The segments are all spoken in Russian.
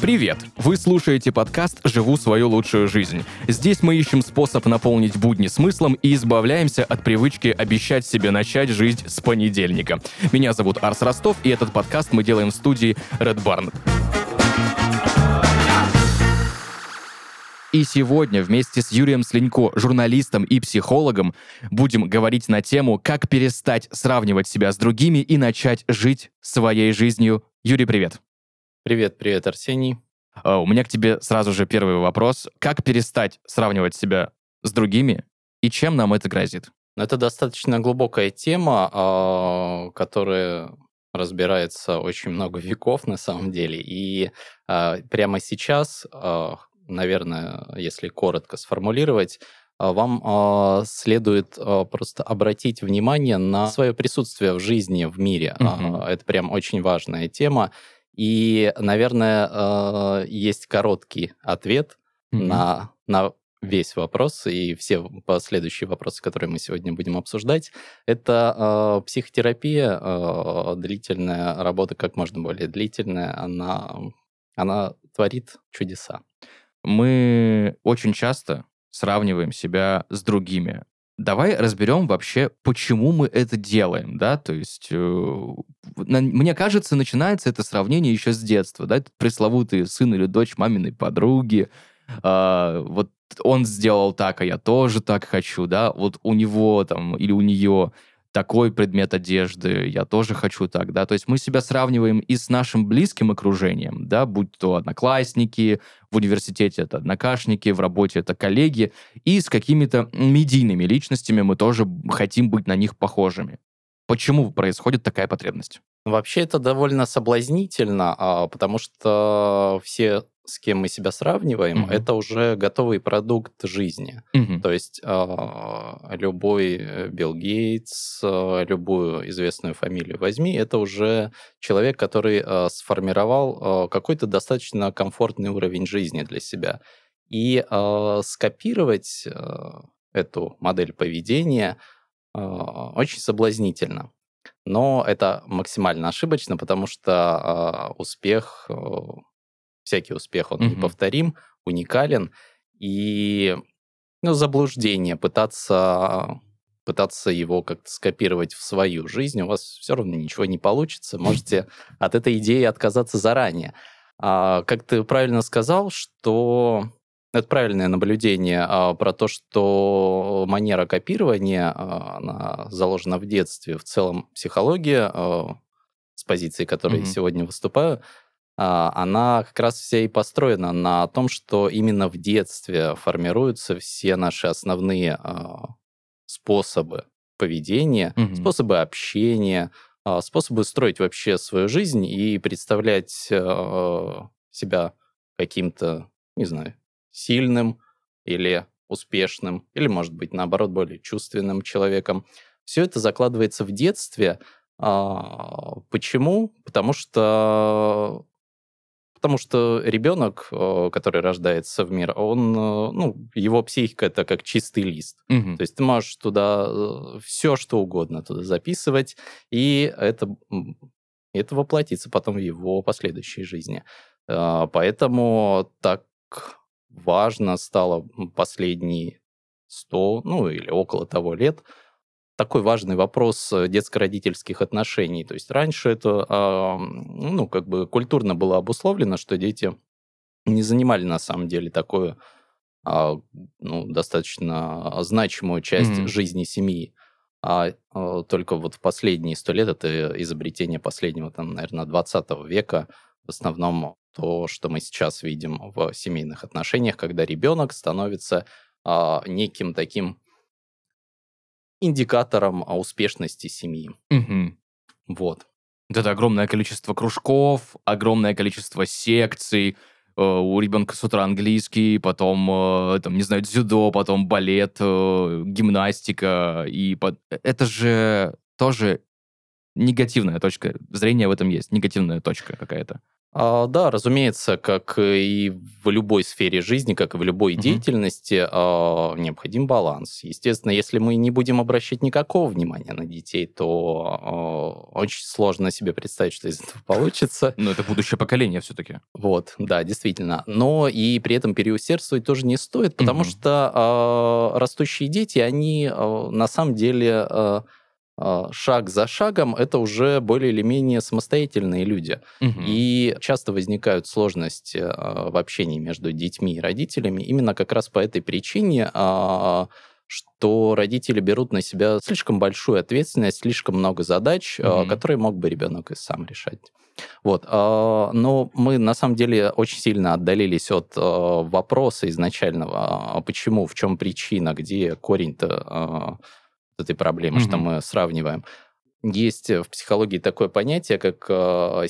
Привет! Вы слушаете подкаст «Живу свою лучшую жизнь». Здесь мы ищем способ наполнить будни смыслом и избавляемся от привычки обещать себе начать жизнь с понедельника. Меня зовут Арс Ростов, и этот подкаст мы делаем в студии Red Barn. И сегодня вместе с Юрием Слинько, журналистом и психологом, будем говорить на тему «Как перестать сравнивать себя с другими и начать жить своей жизнью». Юрий, привет! Привет, Арсений. У меня к тебе сразу же первый вопрос. Как перестать сравнивать себя с другими и чем нам это грозит? Это достаточно глубокая тема, которая разбирается очень много веков на самом деле. И прямо сейчас... Наверное, если коротко сформулировать, вам следует просто обратить внимание на свое присутствие в жизни, в мире. Mm-hmm. Это прям очень важная тема. И, наверное, есть короткий ответ mm-hmm. на весь вопрос и все последующие вопросы, которые мы сегодня будем обсуждать. Это психотерапия, длительная работа, как можно более длительная, она творит чудеса. Мы очень часто сравниваем себя с другими. Давай разберем вообще, почему мы это делаем, да, то есть, мне кажется, начинается это сравнение еще с детства, да, пресловутый сын или дочь маминой подруги, вот он сделал так, а я тоже так хочу, да, вот у него там или у нее такой предмет одежды, я тоже хочу так, да, то есть мы себя сравниваем и с нашим близким окружением, да, будь то одноклассники, в университете это однокашники, в работе это коллеги, и с какими-то медийными личностями мы тоже хотим быть на них похожими. Почему происходит такая потребность? Вообще это довольно соблазнительно, потому что все, с кем мы себя сравниваем, mm-hmm. это уже готовый продукт жизни. Mm-hmm. То есть любой Билл Гейтс, любую известную фамилию возьми, это уже человек, который сформировал какой-то достаточно комфортный уровень жизни для себя. И скопировать эту модель поведения очень соблазнительно. Но это максимально ошибочно, потому что всякий успех, он неповторим, уникален. И заблуждение, пытаться его как-то скопировать в свою жизнь, у вас все равно ничего не получится. Можете от этой идеи отказаться заранее. Как ты правильно сказал, что... Это правильное наблюдение про то, что манера копирования, она заложена в детстве. В целом психология, с позиции которой я сегодня выступаю, она как раз вся и построена на том, что именно в детстве формируются все наши основные способы поведения, способы общения, способы строить вообще свою жизнь и представлять себя каким-то, не знаю, сильным или успешным, или, может быть, наоборот, более чувственным человеком. Все это закладывается в детстве. Почему? Потому что ребенок, который рождается в мир, он, его психика — это как чистый лист. Угу. То есть ты можешь туда все, что угодно туда записывать, и это воплотится потом в его последующей жизни. Поэтому так важно стало последние 100, или около того лет, такой важный вопрос детско-родительских отношений. То есть раньше это, культурно было обусловлено, что дети не занимали на самом деле такую, достаточно значимую часть жизни семьи. А только вот в последние 100 лет, это изобретение последнего, наверное, 20 века, в основном то, что мы сейчас видим в семейных отношениях, когда ребенок становится неким таким индикатором успешности семьи. Угу. Вот. Это огромное количество кружков, огромное количество секций. У ребенка с утра английский, потом, дзюдо, потом балет, гимнастика. Это же тоже негативная точка зрения в этом есть, негативная точка какая-то. Да, разумеется, как и в любой сфере жизни, как и в любой деятельности, необходим баланс. Естественно, если мы не будем обращать никакого внимания на детей, то очень сложно себе представить, что из этого получится. Но это будущее поколение все-таки. Вот, да, действительно. Но и при этом переусердствовать тоже не стоит, потому что растущие дети, они на самом деле... шаг за шагом, это уже более или менее самостоятельные люди. И часто возникают сложности в общении между детьми и родителями именно как раз по этой причине, что родители берут на себя слишком большую ответственность, слишком много задач, которые мог бы ребенок и сам решать. Вот. Но мы, на самом деле, очень сильно отдалились от вопроса изначального, почему, в чем причина, где корень-то... этой проблемы, что мы сравниваем. Есть в психологии такое понятие, как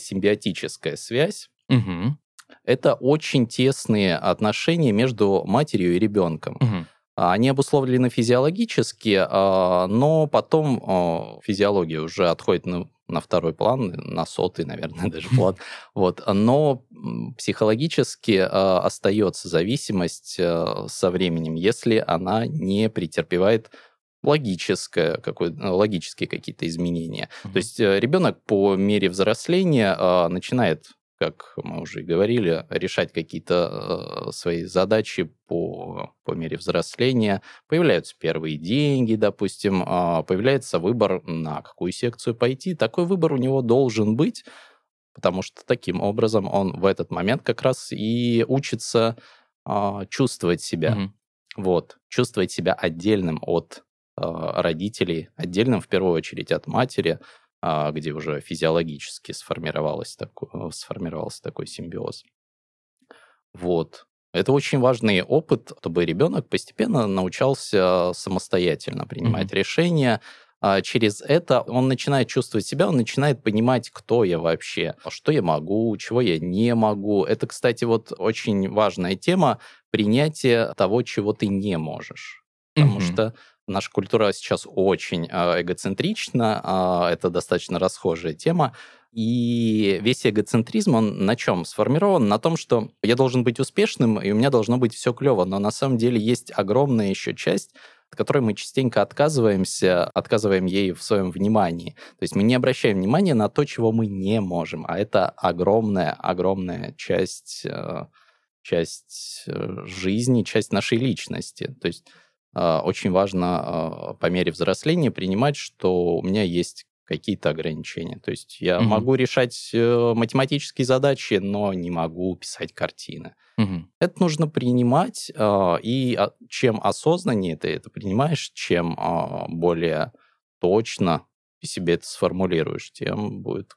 симбиотическая связь. Это очень тесные отношения между матерью и ребенком. Они обусловлены физиологически, но потом физиология уже отходит на второй план, на сотый, наверное, даже план. Вот. Но психологически остается зависимость со временем, если она не претерпевает логические какие-то изменения. То есть ребенок по мере взросления начинает, как мы уже и говорили, решать какие-то свои задачи по мере взросления. Появляются первые деньги, допустим, появляется выбор, на какую секцию пойти. Такой выбор у него должен быть, потому что таким образом он в этот момент как раз и учится чувствовать себя. Вот, чувствовать себя отдельным от родителей, отдельным в первую очередь от матери, где уже физиологически сформировался такой симбиоз. Вот. Это очень важный опыт, чтобы ребенок постепенно научался самостоятельно принимать решения. Через это он начинает чувствовать себя, он начинает понимать, кто я вообще, что я могу, чего я не могу. Это, кстати, вот очень важная тема принятия того, чего ты не можешь. Потому что наша культура сейчас очень эгоцентрична, это достаточно расхожая тема, и весь эгоцентризм, он на чем сформирован? На том, что я должен быть успешным, и у меня должно быть все клево, но на самом деле есть огромная еще часть, от которой мы частенько отказываем ей в своем внимании. То есть мы не обращаем внимания на то, чего мы не можем, а это огромная часть жизни, часть нашей личности. То есть очень важно по мере взросления принимать, что у меня есть какие-то ограничения. То есть я могу решать математические задачи, но не могу писать картины. Это нужно принимать, и чем осознаннее ты это принимаешь, чем более точно ты себе это сформулируешь, тем будет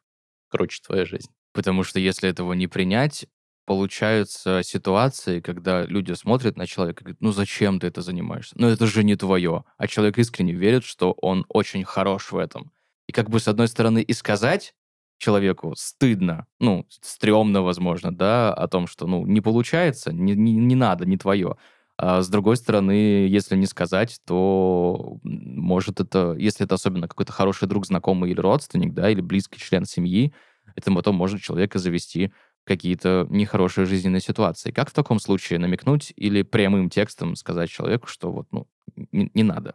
круче твоя жизнь. Потому что если этого не принять, получаются ситуации, когда люди смотрят на человека и говорят, ну зачем ты это занимаешься? Ну это же не твое. А человек искренне верит, что он очень хорош в этом. И как бы с одной стороны и сказать человеку стыдно, ну стрёмно, возможно, да, о том, что ну не получается, не надо, не твое. А с другой стороны, если не сказать, то может это, если это особенно какой-то хороший друг, знакомый или родственник, да, или близкий член семьи, это потом может человека завести какие-то нехорошие жизненные ситуации. Как в таком случае намекнуть или прямым текстом сказать человеку, что вот, ну, не надо?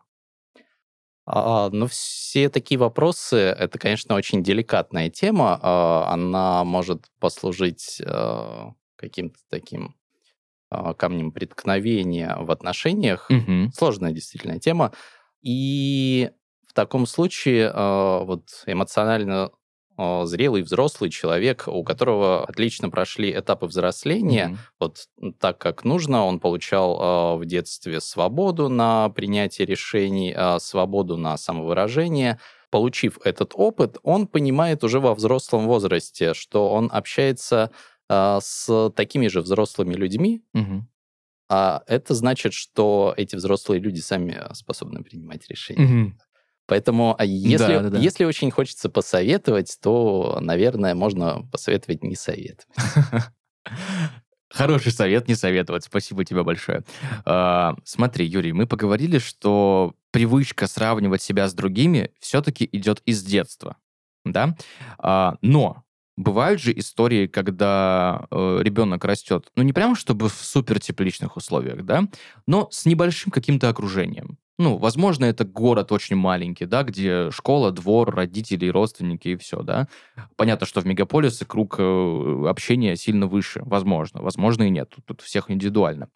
Ну, все такие вопросы, это, конечно, очень деликатная тема. Она может послужить каким-то таким камнем преткновения в отношениях. Сложная действительно тема. И в таком случае вот эмоционально зрелый взрослый человек, у которого отлично прошли этапы взросления, вот так, как нужно, он получал в детстве свободу на принятие решений, свободу на самовыражение. Получив этот опыт, он понимает уже во взрослом возрасте, что он общается с такими же взрослыми людьми, а это значит, что эти взрослые люди сами способны принимать решения. Поэтому, если очень хочется посоветовать, то, наверное, можно посоветовать не советовать. Хороший совет не советовать. Спасибо тебе большое. Смотри, Юрий, мы поговорили, что привычка сравнивать себя с другими все-таки идет из детства. да. Но бывают же истории, когда ребенок растет, ну, не прямо чтобы в супертепличных условиях, да, но с небольшим каким-то окружением. Ну, возможно, это город очень маленький, да, где школа, двор, родители, родственники и все, да. Понятно, что в мегаполисе круг общения сильно выше, возможно. Возможно и нет, тут всех индивидуально.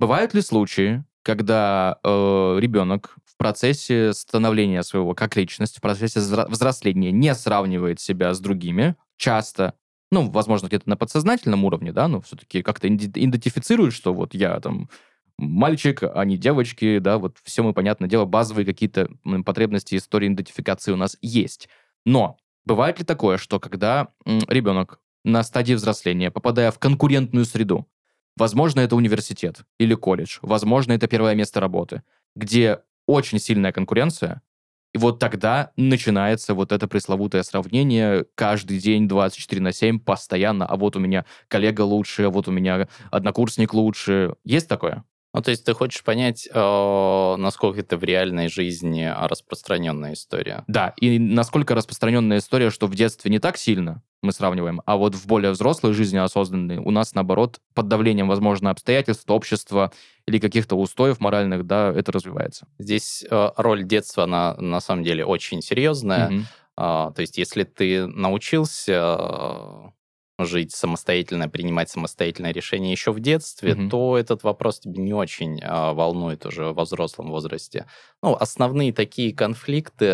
Бывают ли случаи, когда ребенок в процессе становления своего как личность, в процессе взросления не сравнивает себя с другими часто, ну, возможно, где-то на подсознательном уровне, да, но все-таки как-то идентифицирует, что вот я там... мальчик, а не девочки, да, вот все мы, понятное дело, базовые какие-то потребности истории идентификации у нас есть. Но бывает ли такое, что когда ребенок на стадии взросления, попадая в конкурентную среду, возможно, это университет или колледж, возможно, это первое место работы, где очень сильная конкуренция, и вот тогда начинается вот это пресловутое сравнение каждый день 24/7 постоянно, а вот у меня коллега лучше, а вот у меня однокурсник лучше. Есть такое? Ну, то есть ты хочешь понять, насколько это в реальной жизни распространенная история. Да, и насколько распространенная история, что в детстве не так сильно мы сравниваем, а вот в более взрослой жизни осознанной у нас, наоборот, под давлением, возможно, обстоятельств, общества или каких-то устоев моральных, да, это развивается. Здесь роль детства, она на самом деле очень серьезная. Mm-hmm. То есть если ты научился... жить самостоятельно, принимать самостоятельное решение еще в детстве, mm-hmm. то этот вопрос тебя не очень волнует уже во взрослом возрасте. Ну, основные такие конфликты,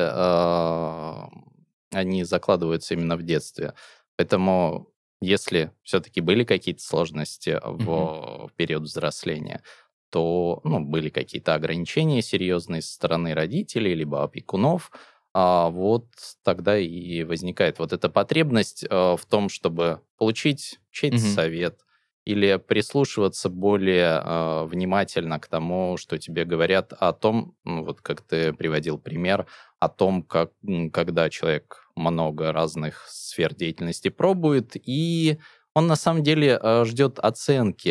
они закладываются именно в детстве. Поэтому если все-таки были какие-то сложности mm-hmm. в период взросления, то были какие-то ограничения серьезные со стороны родителей либо опекунов, вот тогда и возникает вот эта потребность в том, чтобы получить чей-то mm-hmm. совет или прислушиваться более внимательно к тому, что тебе говорят о том, вот как ты приводил пример, о том, как, когда человек много разных сфер деятельности пробует, и он на самом деле ждет оценки,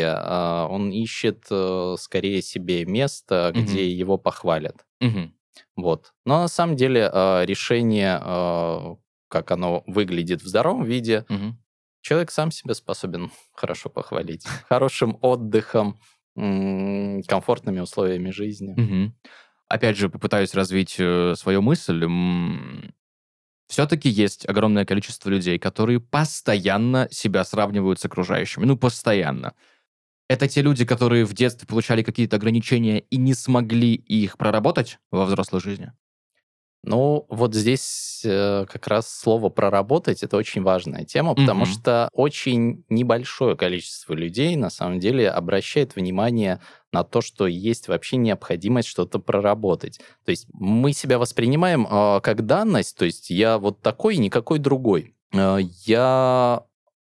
он ищет скорее себе место, mm-hmm. где его похвалят. Mm-hmm. Вот. Но на самом деле решение, как оно выглядит в здоровом виде, угу. человек сам себя способен хорошо похвалить. Хорошим отдыхом, комфортными условиями жизни. Угу. Опять же, попытаюсь развить свою мысль. Все-таки есть огромное количество людей, которые постоянно себя сравнивают с окружающими. Ну, постоянно. Это те люди, которые в детстве получали какие-то ограничения и не смогли их проработать во взрослой жизни? Ну, вот здесь как раз слово «проработать» — это очень важная тема, потому mm-hmm. что очень небольшое количество людей, на самом деле, обращает внимание на то, что есть вообще необходимость что-то проработать. То есть мы себя воспринимаем как данность, то есть я вот такой и никакой другой. Я...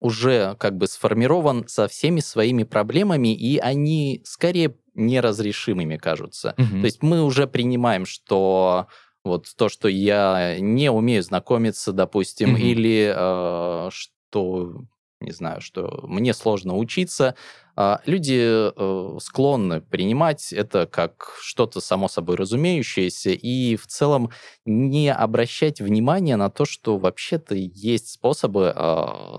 уже как бы сформирован со всеми своими проблемами, и они скорее неразрешимыми кажутся. Mm-hmm. То есть мы уже принимаем, что вот то, что я не умею знакомиться, допустим, mm-hmm. или что, не знаю, что мне сложно учиться, люди склонны принимать это как что-то само собой разумеющееся и в целом не обращать внимания на то, что вообще-то есть способы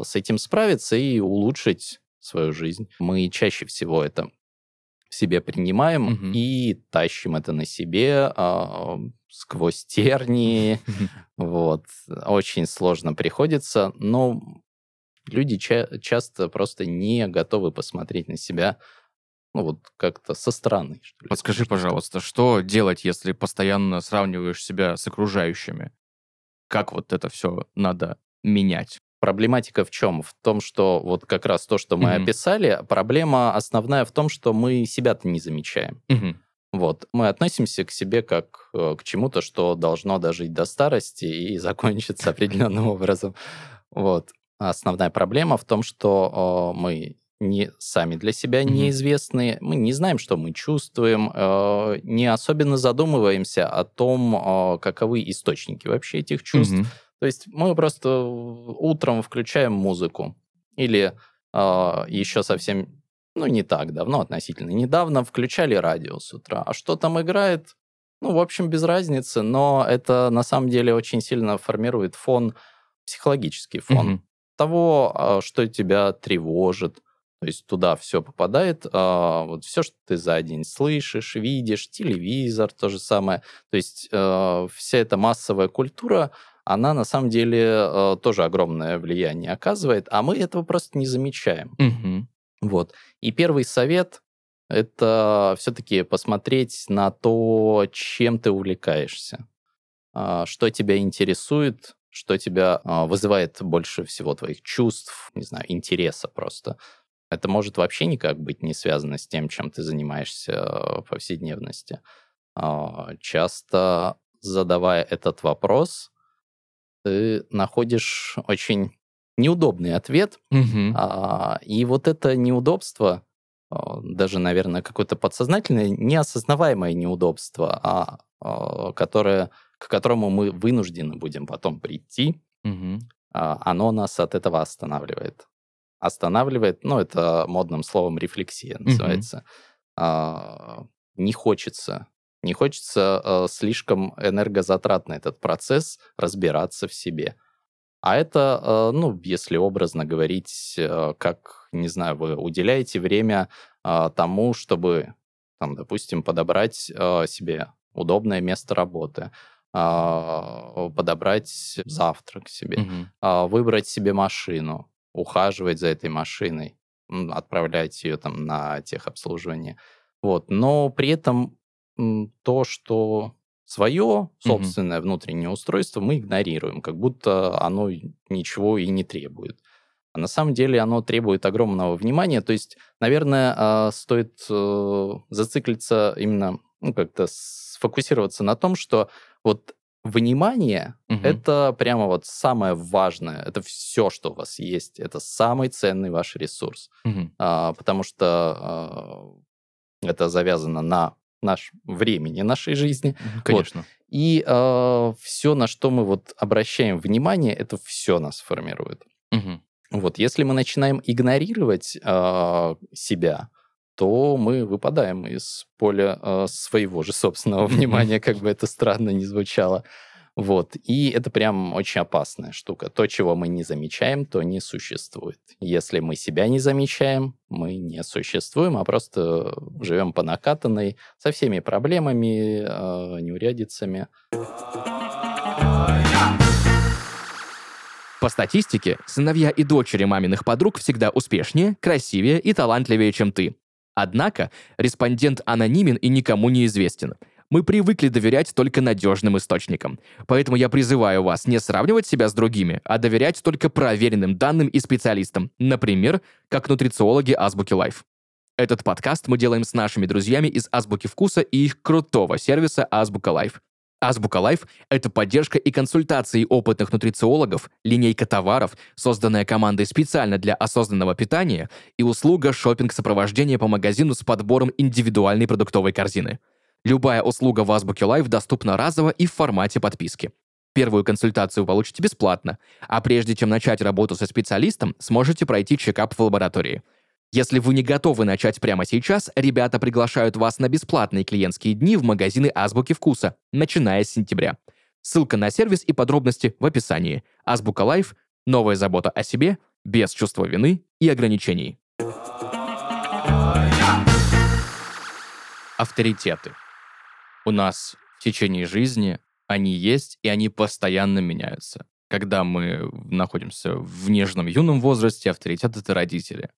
с этим справиться и улучшить свою жизнь. Мы чаще всего это в себе принимаем угу. и тащим это на себе сквозь тернии. Вот. Очень сложно приходится, но... люди часто просто не готовы посмотреть на себя, вот как-то со стороны. Что ли. Подскажи, пожалуйста, что делать, если постоянно сравниваешь себя с окружающими? Как вот это все надо менять? Проблематика в чем? В том, что вот как раз то, что мы mm-hmm. описали, проблема основная в том, что мы себя-то не замечаем. Mm-hmm. Вот. Мы относимся к себе как к чему-то, что должно дожить до старости и закончиться определенным образом. Вот. Основная проблема в том, что мы не, сами для себя mm-hmm. неизвестны, мы не знаем, что мы чувствуем, не особенно задумываемся о том, каковы источники вообще этих чувств. Mm-hmm. То есть мы просто утром включаем музыку. Или еще совсем, не так давно, относительно недавно, включали радио с утра. А что там играет? В общем, без разницы, но это на самом деле очень сильно формирует фон психологический фон того, что тебя тревожит. То есть туда все попадает, вот все, что ты за день слышишь, видишь, телевизор, то же самое. То есть вся эта массовая культура, она на самом деле тоже огромное влияние оказывает, а мы этого просто не замечаем. Вот. И первый совет – это все-таки посмотреть на то, чем ты увлекаешься, что тебя интересует, что тебя вызывает больше всего твоих чувств, не знаю, интереса просто. Это может вообще никак быть не связано с тем, чем ты занимаешься в повседневности. Часто задавая этот вопрос, ты находишь очень неудобный ответ. И вот это неудобство, даже, наверное, какое-то подсознательное, неосознаваемое неудобство, к которому мы вынуждены будем потом прийти, оно нас от этого останавливает. Ну, это модным словом рефлексия называется. Не хочется слишком энергозатратно этот процесс разбираться в себе. А это, ну, если образно говорить, как, не знаю, вы уделяете время тому, чтобы, там, допустим, подобрать себе удобное место работы, подобрать завтрак себе, выбрать себе машину, ухаживать за этой машиной, отправлять ее там на техобслуживание. Вот. Но при этом то, что свое собственное внутреннее устройство, мы игнорируем, как будто оно ничего и не требует. А на самом деле оно требует огромного внимания. То есть, наверное, стоит зациклиться именно, ну, как-то сфокусироваться на том, что вот внимание — это прямо вот самое важное, это все, что у вас есть, это самый ценный ваш ресурс, потому что это завязано на нашем времени, нашей жизни. Конечно. Вот. И все, на что мы вот обращаем внимание, это все нас формирует. Вот, если мы начинаем игнорировать себя, то мы выпадаем из поля своего же собственного внимания, как бы это странно ни звучало. Вот. И это прям очень опасная штука. То, чего мы не замечаем, то не существует. Если мы себя не замечаем, мы не существуем, а просто живем по накатанной со всеми проблемами, неурядицами. По статистике, сыновья и дочери маминых подруг всегда успешнее, красивее и талантливее, чем ты. Однако респондент анонимен и никому не известен. Мы привыкли доверять только надежным источникам. Поэтому я призываю вас не сравнивать себя с другими, а доверять только проверенным данным и специалистам, например, как нутрициологи Азбуки Лайф. Этот подкаст мы делаем с нашими друзьями из Азбуки Вкуса и их крутого сервиса Азбука Лайф. Азбука Лайф — это поддержка и консультации опытных нутрициологов, линейка товаров, созданная командой специально для осознанного питания, и услуга шоппинг-сопровождения по магазину с подбором индивидуальной продуктовой корзины. Любая услуга в Азбуке Лайф доступна разово и в формате подписки. Первую консультацию получите бесплатно, а прежде чем начать работу со специалистом, сможете пройти чекап в лаборатории. Если вы не готовы начать прямо сейчас, ребята приглашают вас на бесплатные клиентские дни в магазины Азбуки Вкуса, начиная с сентября. Ссылка на сервис и подробности в описании. Азбука Лайф – новая забота о себе, без чувства вины и ограничений. Авторитеты. У нас в течение жизни они есть, и они постоянно меняются. Когда мы находимся в нежном юном возрасте, авторитет – это родители.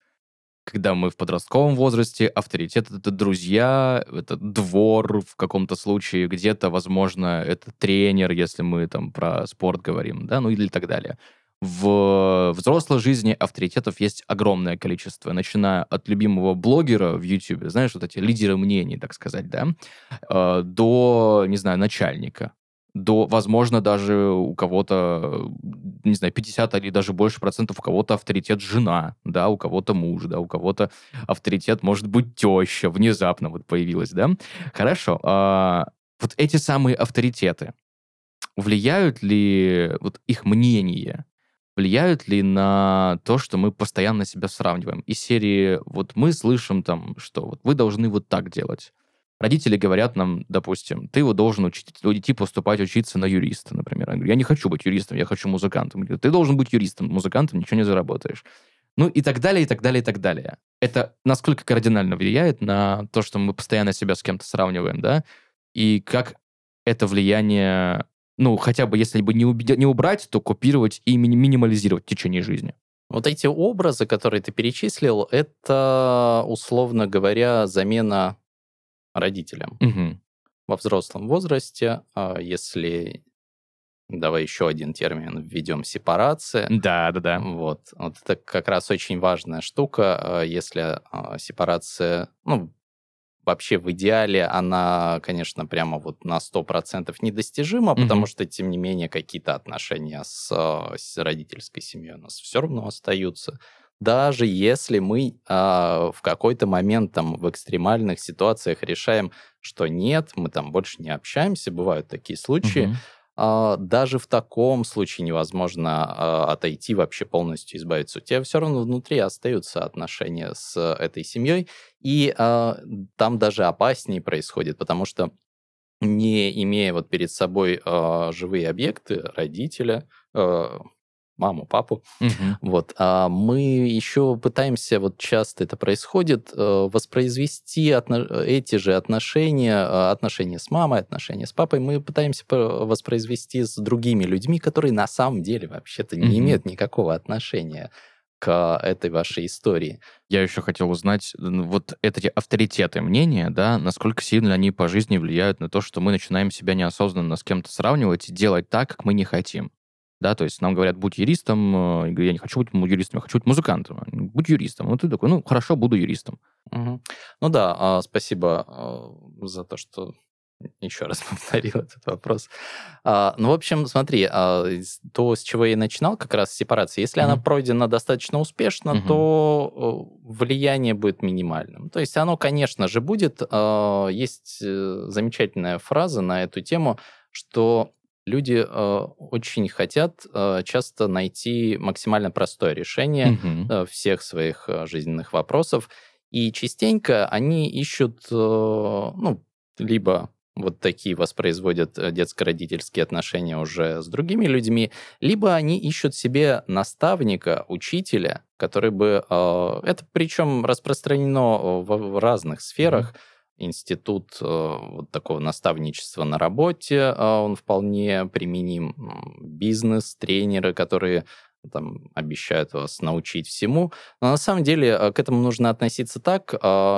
Когда мы в подростковом возрасте, авторитет — это друзья, это двор в каком-то случае, где-то, возможно, это тренер, если мы там про спорт говорим, да, ну или так далее. В взрослой жизни авторитетов есть огромное количество, начиная от любимого блогера в YouTube, знаешь, вот эти лидеры мнений, так сказать, да, до, не знаю, начальника. До, возможно, даже у кого-то, не знаю, 50 или даже больше процентов у кого-то авторитет жена, да, у кого-то муж, да, у кого-то авторитет, может быть, теща внезапно вот появилась, да. Хорошо. Вот эти самые авторитеты, влияют ли вот их мнение, влияют ли на то, что мы постоянно себя сравниваем? Из серии вот мы слышим там, что вот вы должны вот так делать. Родители говорят нам, допустим, ты его должен учить, идти поступать, учиться на юриста, например. Я говорю, я не хочу быть юристом, я хочу музыкантом. Говорю, ты должен быть юристом, музыкантом ничего не заработаешь. Ну и так далее, и так далее, и так далее. Это насколько кардинально влияет на то, что мы постоянно себя с кем-то сравниваем, да? И как это влияние, ну, хотя бы если бы не убрать, то купировать и минимализировать в течение жизни. Вот эти образы, которые ты перечислил, это, условно говоря, замена родителям. Угу. Во взрослом возрасте, если... Давай еще один термин введем — сепарация. Да. Вот это как раз очень важная штука, если сепарация... Ну, вообще в идеале она, конечно, прямо вот на 100% недостижима, потому что, тем не менее, какие-то отношения с родительской семьей у нас все равно остаются. Даже если мы в какой-то момент там в экстремальных ситуациях решаем, что нет, мы там больше не общаемся, бывают такие случаи, даже в таком случае невозможно отойти вообще полностью, избавиться. У тебя все равно внутри остаются отношения с этой семьей, и там даже опаснее происходит, потому что не имея вот перед собой живые объекты, родителя, маму, папу, мы еще пытаемся, вот часто это происходит, воспроизвести эти же отношения с мамой, отношения с папой, мы пытаемся воспроизвести с другими людьми, которые на самом деле вообще-то не имеют никакого отношения к этой вашей истории. Я еще хотел узнать, вот эти авторитеты мнения, да, насколько сильно они по жизни влияют на то, что мы начинаем себя неосознанно с кем-то сравнивать и делать так, как мы не хотим. Да, то есть нам говорят, будь юристом. Я говорю, я не хочу быть юристом, я хочу быть музыкантом. Будь юристом. Ну, ты такой, ну, хорошо, буду юристом. Ну да, спасибо за то, что еще раз повторил этот вопрос. Ну, в общем, смотри, то, с чего я и начинал, как раз сепарация, если она пройдена достаточно успешно, то влияние будет минимальным. То есть оно, конечно же, будет. Есть замечательная фраза на эту тему, что... Люди очень хотят часто найти максимально простое решение всех своих жизненных вопросов. И частенько они ищут, либо вот такие воспроизводят детско-родительские отношения уже с другими людьми, либо они ищут себе наставника, учителя, который бы... Это причем распространено в разных сферах. Институт вот такого наставничества на работе, он вполне применим. Бизнес, тренеры, которые там обещают вас научить всему. Но на самом деле к этому нужно относиться так,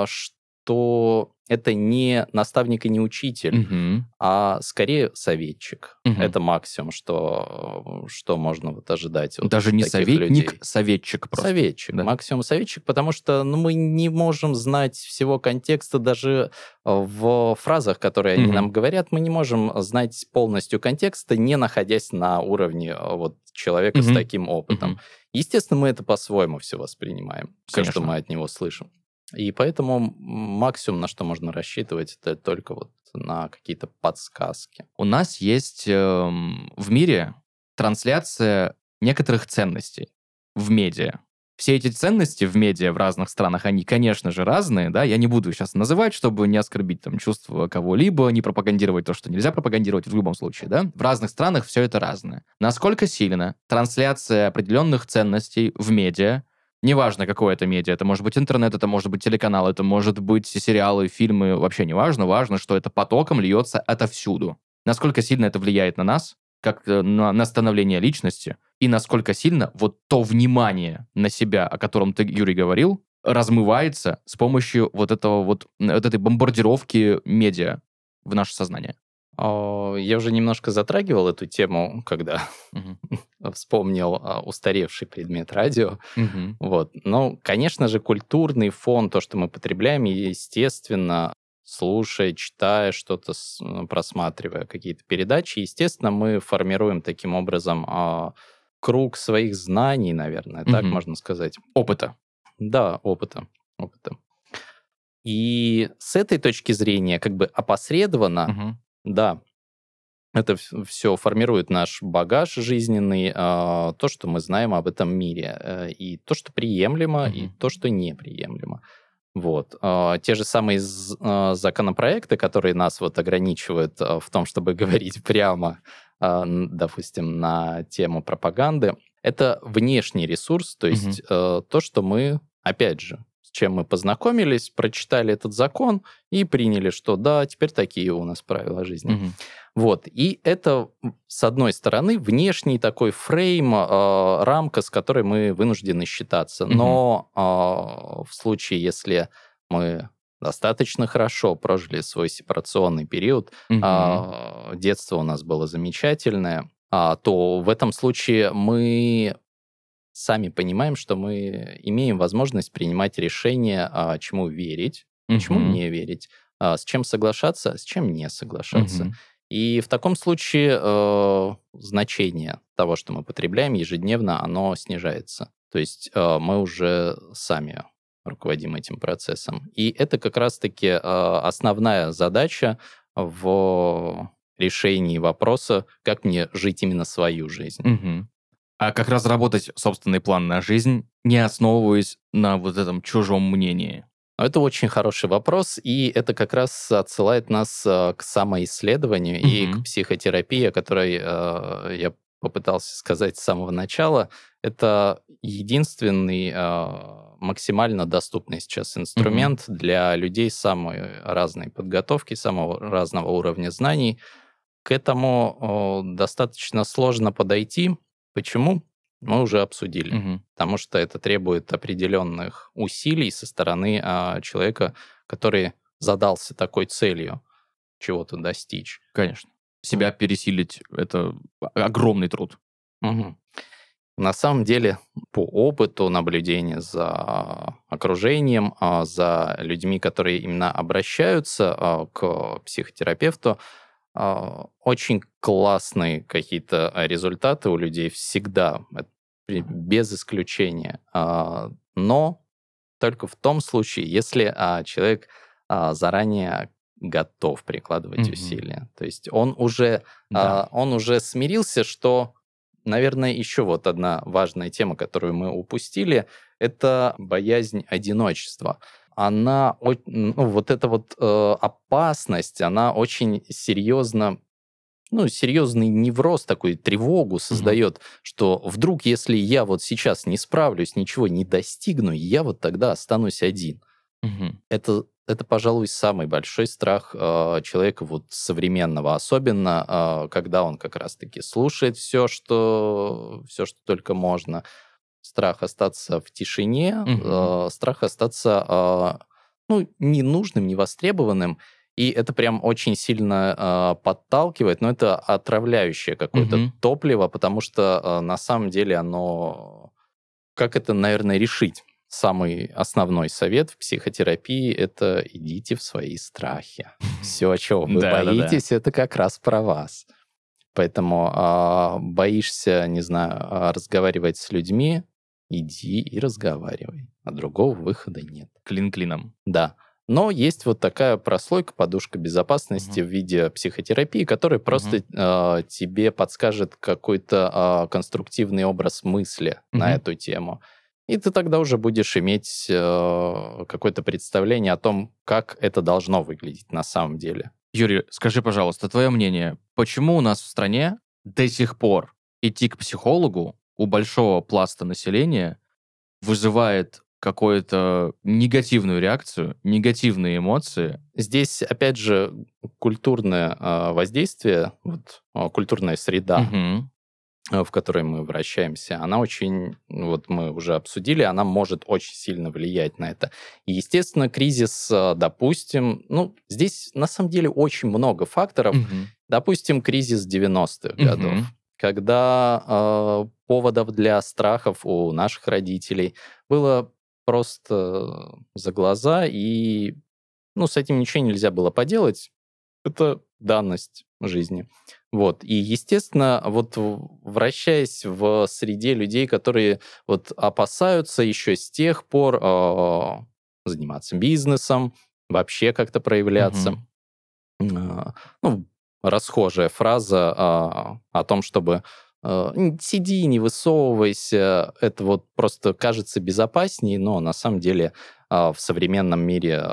что это не наставник и не учитель, а скорее советчик. Это максимум, что можно вот ожидать. Даже не советник, людей. Советчик просто. Советчик, да. Максимум советчик, потому что мы не можем знать всего контекста даже в фразах, которые они нам говорят, мы не можем знать полностью контекста, не находясь на уровне вот человека с таким опытом. Естественно, мы это по-своему все воспринимаем, все, что мы от него слышим. И поэтому максимум, на что можно рассчитывать, это только вот на какие-то подсказки. У нас есть в мире трансляция некоторых ценностей в медиа. Все эти ценности в медиа в разных странах, они, конечно же, разные, да, я не буду сейчас называть, чтобы не оскорбить там чувства кого-либо, не пропагандировать то, что нельзя пропагандировать в любом случае, да. В разных странах все это разное. Насколько сильно трансляция определенных ценностей в медиа, неважно, какое это медиа, это может быть интернет, это может быть телеканал, это может быть сериалы, фильмы, вообще не важно. Важно, что это потоком льется отовсюду. Насколько сильно это влияет на нас, как на становление личности, и насколько сильно вот то внимание на себя, о котором ты, Юрий, говорил, размывается с помощью вот этой бомбардировки медиа в наше сознание. Я уже немножко затрагивал эту тему, когда вспомнил устаревший предмет радио. Вот. Но, конечно же, культурный фон, то, что мы потребляем, естественно, слушая, читая что-то, просматривая какие-то передачи, естественно, мы формируем таким образом круг своих знаний, наверное, так можно сказать. Опыта. Да, опыта. И с этой точки зрения как бы опосредованно да, это все формирует наш багаж жизненный, то, что мы знаем об этом мире, и то, что приемлемо, и то, что неприемлемо. Вот. Те же самые законопроекты, которые нас вот ограничивают в том, чтобы говорить прямо, допустим, на тему пропаганды, это внешний ресурс, то есть то, что мы, опять же, с чем мы познакомились, прочитали этот закон и приняли, что да, теперь такие у нас правила жизни. Вот. И это, с одной стороны, внешний такой фрейм, рамка, с которой мы вынуждены считаться. Но в случае, если мы достаточно хорошо прожили свой сепарационный период, детство у нас было замечательное, то в этом случае мы сами понимаем, что мы имеем возможность принимать решение, чему верить, чему не верить, с чем соглашаться, с чем не соглашаться. И в таком случае значение того, что мы потребляем ежедневно, оно снижается. То есть мы уже сами руководим этим процессом. И это как раз-таки основная задача в решении вопроса, как мне жить именно свою жизнь. А как раз разработать собственный план на жизнь, не основываясь на вот этом чужом мнении? Это очень хороший вопрос, и это как раз отсылает нас к самоисследованию и к психотерапии, о которой я попытался сказать с самого начала. Это единственный максимально доступный сейчас инструмент для людей самой разной подготовки, самого разного уровня знаний. К этому достаточно сложно подойти. Почему? Мы уже обсудили, потому что это требует определенных усилий со стороны человека, который задался такой целью чего-то достичь. Конечно. Себя пересилить – это огромный труд. На самом деле, по опыту наблюдения за окружением, за людьми, которые именно обращаются к психотерапевту, очень классные какие-то результаты у людей всегда, без исключения. Но только в том случае, если человек заранее готов прикладывать усилия. То есть он уже смирился, что, наверное, еще вот одна важная тема, которую мы упустили, это боязнь одиночества. Она, вот эта вот опасность, она очень серьезно, серьезный невроз, такую тревогу создает, что вдруг, если я вот сейчас не справлюсь, ничего не достигну, я вот тогда останусь один. Это, пожалуй, самый большой страх человека вот современного, особенно когда он как раз-таки слушает все, что только можно. Страх остаться в тишине, страх остаться ненужным, невостребованным. И это прям очень сильно подталкивает, но это отравляющее какое-то топливо, потому что на самом деле оно... Как это, наверное, решить? Самый основной совет в психотерапии – это идите в свои страхи. Все, чего вы боитесь, это как раз про вас. Поэтому боишься, не знаю, разговаривать с людьми, иди и разговаривай. А другого выхода нет. Клин клином. Да. Но есть вот такая прослойка, подушка безопасности в виде психотерапии, которая просто тебе подскажет какой-то конструктивный образ мысли на эту тему. И ты тогда уже будешь иметь какое-то представление о том, как это должно выглядеть на самом деле. Юрий, скажи, пожалуйста, твое мнение, почему у нас в стране до сих пор идти к психологу у большого пласта населения вызывает какую-то негативную реакцию, негативные эмоции? Здесь, опять же, культурное воздействие, культурная среда, в которой мы вращаемся, она очень, мы уже обсудили, она может очень сильно влиять на это. И, естественно, кризис, допустим, здесь на самом деле очень много факторов. Допустим, кризис 90-х годов, когда поводов для страхов у наших родителей было просто за глаза, и с этим ничего нельзя было поделать. Это данность жизни. И, естественно, вращаясь в среде людей, которые опасаются еще с тех пор заниматься бизнесом, вообще как-то проявляться. Расхожая фраза о том, чтобы Сиди, не высовывайся, это вот просто кажется безопаснее, но на самом деле в современном мире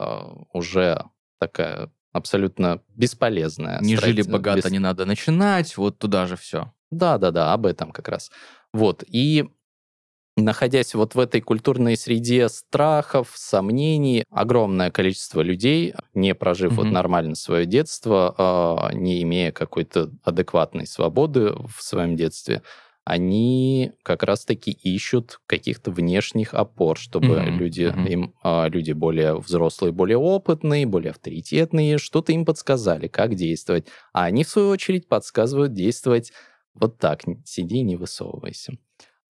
уже такая абсолютно бесполезная. Не жили богато, не надо начинать, вот туда же все. Да, об этом как раз. Вот, и находясь вот в этой культурной среде страхов, сомнений, огромное количество людей, не прожив вот нормально свое детство, не имея какой-то адекватной свободы в своем детстве, они как раз-таки ищут каких-то внешних опор, чтобы люди более взрослые, более опытные, более авторитетные, что-то им подсказали, как действовать. А они, в свою очередь, подсказывают действовать вот так, сиди, не высовывайся.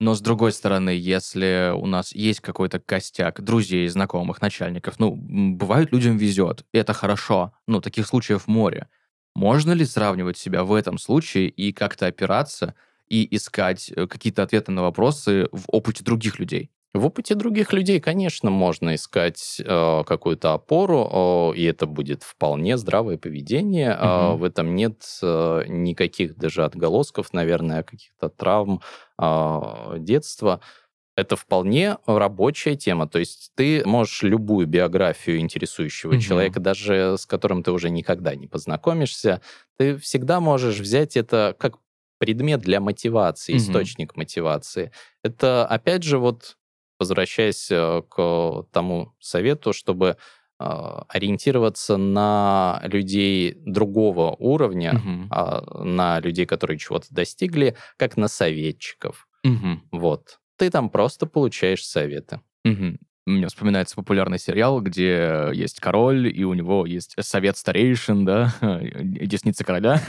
Но, с другой стороны, если у нас есть какой-то костяк друзей, знакомых, начальников, бывает, людям везет, это хорошо, таких случаев море. Можно ли сравнивать себя в этом случае и как-то опираться и искать какие-то ответы на вопросы в опыте других людей? В опыте других людей, конечно, можно искать какую-то опору, и это будет вполне здравое поведение. В этом нет никаких даже отголосков, наверное, каких-то травм детства. Это вполне рабочая тема. То есть ты можешь любую биографию интересующего человека, даже с которым ты уже никогда не познакомишься, ты всегда можешь взять это как предмет для мотивации, источник мотивации. Это, опять же, возвращаясь к тому совету, чтобы ориентироваться на людей другого уровня, на людей, которые чего-то достигли, как на советчиков. Вот. Ты там просто получаешь советы. Мне вспоминается популярный сериал, где есть король, и у него есть совет старейшин, да, десница короля,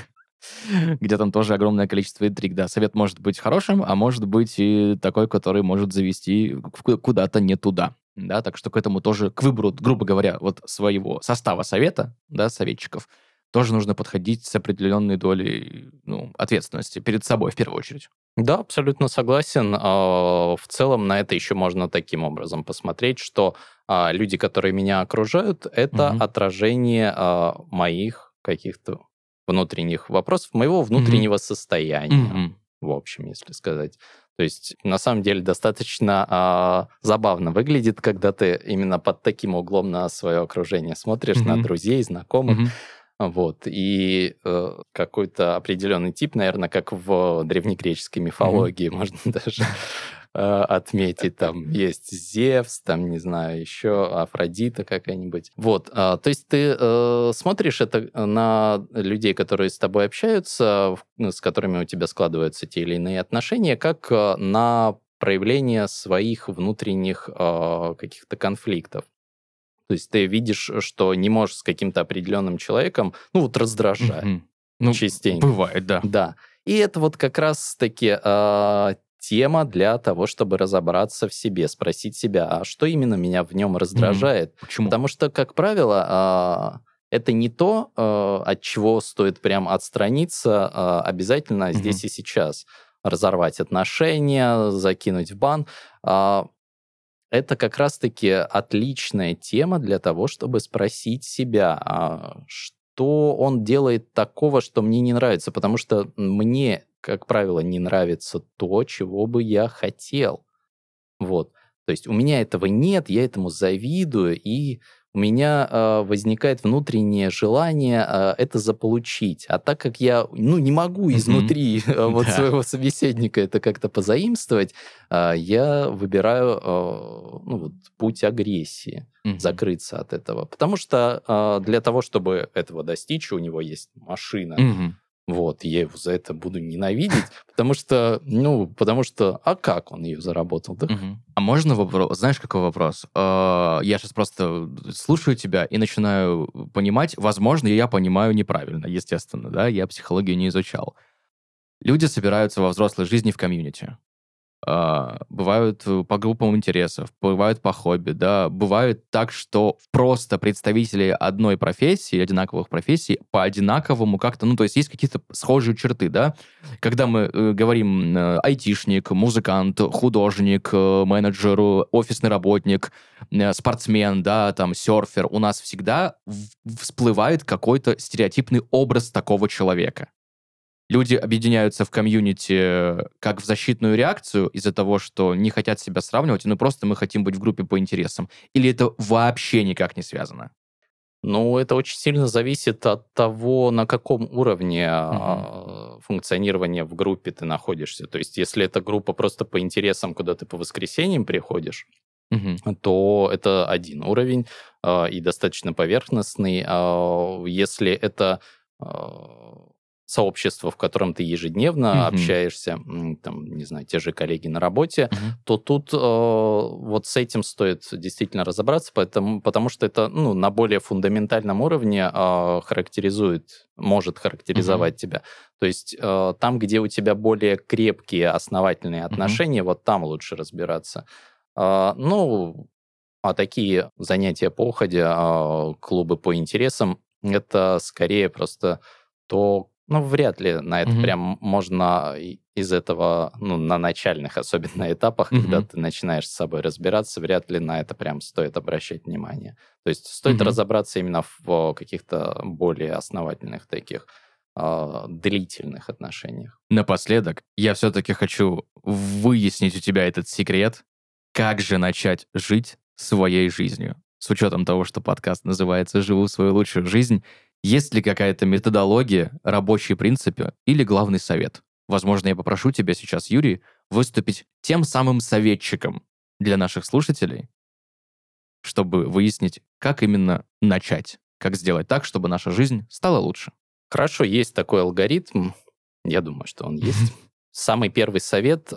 где там тоже огромное количество интриг, да. Совет может быть хорошим, а может быть и такой, который может завести куда-то не туда, да. Так что к этому тоже, к выбору, грубо говоря, своего состава совета, да, советчиков, тоже нужно подходить с определенной долей ответственности перед собой в первую очередь. Да, абсолютно согласен. В целом на это еще можно таким образом посмотреть, что люди, которые меня окружают, это отражение моих каких-то внутренних вопросов, моего внутреннего состояния, в общем, если сказать. То есть, на самом деле, достаточно забавно выглядит, когда ты именно под таким углом на свое окружение смотришь, на друзей, знакомых. Вот. И какой-то определенный тип, наверное, как в древнегреческой мифологии, можно даже отметить. Там есть Зевс, там, не знаю, еще Афродита какая-нибудь. Вот. То есть ты смотришь это на людей, которые с тобой общаются, с которыми у тебя складываются те или иные отношения, как на проявление своих внутренних каких-то конфликтов. То есть ты видишь, что не можешь с каким-то определенным человеком, раздражать частенько. Бывает, да. Да. И это как раз-таки тема для того, чтобы разобраться в себе, спросить себя, а что именно меня в нем раздражает? Почему? Потому что, как правило, это не то, от чего стоит прям отстраниться обязательно здесь и сейчас. Разорвать отношения, закинуть в бан. Это как раз-таки отличная тема для того, чтобы спросить себя, что он делает такого, что мне не нравится, потому что мне, как правило, не нравится то, чего бы я хотел. Вот. То есть у меня этого нет, я этому завидую, и у меня возникает внутреннее желание это заполучить. А так как я не могу изнутри своего собеседника это как-то позаимствовать, я выбираю путь агрессии, закрыться от этого. Потому что для того, чтобы этого достичь, у него есть машина. Вот, я его за это буду ненавидеть, потому что, а как он ее заработал, да? А можно вопрос, знаешь, какой вопрос? Я сейчас просто слушаю тебя и начинаю понимать, возможно, я понимаю неправильно, естественно, да, я психологию не изучал. Люди собираются во взрослой жизни в комьюнити. Бывают по группам интересов, бывают по хобби, да, бывает так, что просто представители одной профессии, одинаковых профессий, по-одинаковому как-то, то есть есть какие-то схожие черты, да, когда мы говорим айтишник, музыкант, художник, менеджер, офисный работник, спортсмен, да, там, серфер, у нас всегда всплывает какой-то стереотипный образ такого человека. люди объединяются в комьюнити как в защитную реакцию из-за того, что не хотят себя сравнивать, но просто мы хотим быть в группе по интересам? Или это вообще никак не связано? Ну, это очень сильно зависит от того, на каком уровне функционирования в группе ты находишься. То есть, если эта группа просто по интересам, куда ты по воскресеньям приходишь, то это один уровень и достаточно поверхностный. Если это сообщество, в котором ты ежедневно общаешься, там, не знаю, те же коллеги на работе, то тут вот с этим стоит действительно разобраться, потому что это, ну, на более фундаментальном уровне может характеризовать тебя. То есть там, где у тебя более крепкие основательные отношения, вот там лучше разбираться. А такие занятия по уходе, клубы по интересам, это скорее просто то, вряд ли на это прям можно из этого, на начальных особенно этапах, когда ты начинаешь с собой разбираться, вряд ли на это прям стоит обращать внимание. То есть стоит разобраться именно в каких-то более основательных таких длительных отношениях. Напоследок, я все-таки хочу выяснить у тебя этот секрет. Как же начать жить своей жизнью? С учетом того, что подкаст называется «Живу свою лучшую жизнь», есть ли какая-то методология, рабочие принципы или главный совет? Возможно, я попрошу тебя сейчас, Юрий, выступить тем самым советчиком для наших слушателей, чтобы выяснить, как именно начать, как сделать так, чтобы наша жизнь стала лучше. Хорошо, есть такой алгоритм. Я думаю, что он есть. Самый первый совет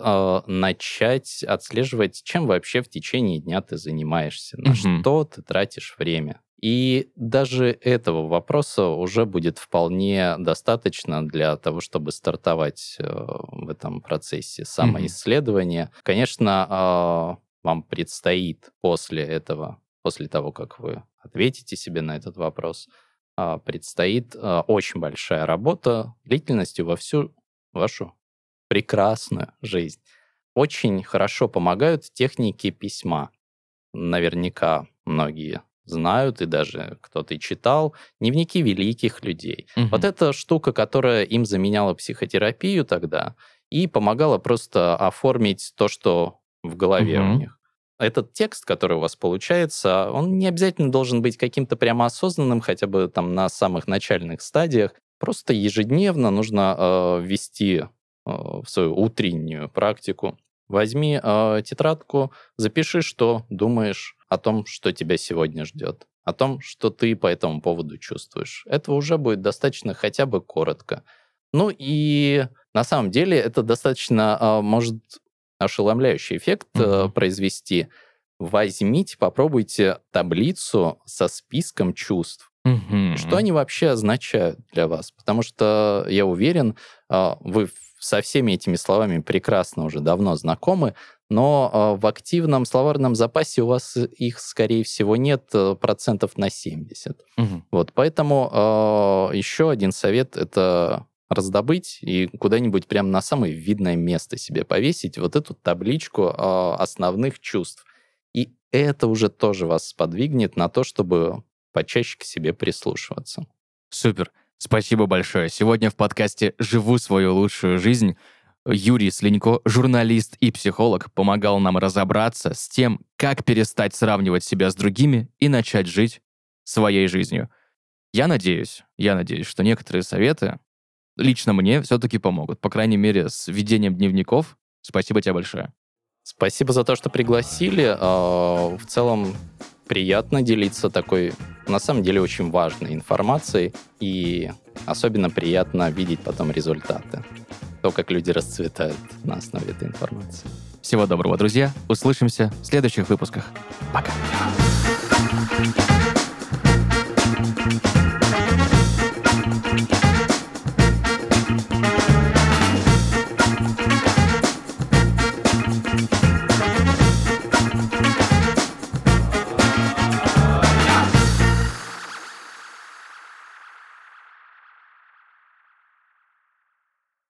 начать отслеживать, чем вообще в течение дня ты занимаешься, на что ты тратишь время. И даже этого вопроса уже будет вполне достаточно для того, чтобы стартовать в этом процессе самоисследования. Конечно, вам предстоит после этого, после того, как вы ответите себе на этот вопрос, предстоит очень большая работа длительностью во всю вашу прекрасную жизнь. Очень хорошо помогают техники письма. Наверняка многие знают, и даже кто-то читал, дневники великих людей. Вот эта штука, которая им заменяла психотерапию тогда и помогала просто оформить то, что в голове у них. Этот текст, который у вас получается, он не обязательно должен быть каким-то прямо осознанным, хотя бы там на самых начальных стадиях. Просто ежедневно нужно ввести в свою утреннюю практику. Возьми тетрадку, запиши, что думаешь о том, что тебя сегодня ждет, о том, что ты по этому поводу чувствуешь. Этого уже будет достаточно хотя бы коротко. Ну и на самом деле это достаточно может ошеломляющий эффект произвести. Возьмите, попробуйте таблицу со списком чувств. Что они вообще означают для вас? Потому что, я уверен, вы со всеми этими словами прекрасно уже давно знакомы, но в активном словарном запасе у вас их, скорее всего, нет 70%. Вот, поэтому еще один совет — это раздобыть и куда-нибудь прямо на самое видное место себе повесить вот эту табличку основных чувств. И это уже тоже вас сподвигнет на то, чтобы почаще к себе прислушиваться. Супер. Спасибо большое. Сегодня в подкасте «Живу свою лучшую жизнь» Юрий Слинько, журналист и психолог, помогал нам разобраться с тем, как перестать сравнивать себя с другими и начать жить своей жизнью. Я надеюсь, что некоторые советы лично мне все-таки помогут. По крайней мере, с ведением дневников. Спасибо тебе большое. Спасибо за то, что пригласили. В целом, приятно делиться такой, на самом деле, очень важной информацией. И особенно приятно видеть потом результаты. То, как люди расцветают на основе этой информации. Всего доброго, друзья. Услышимся в следующих выпусках. Пока.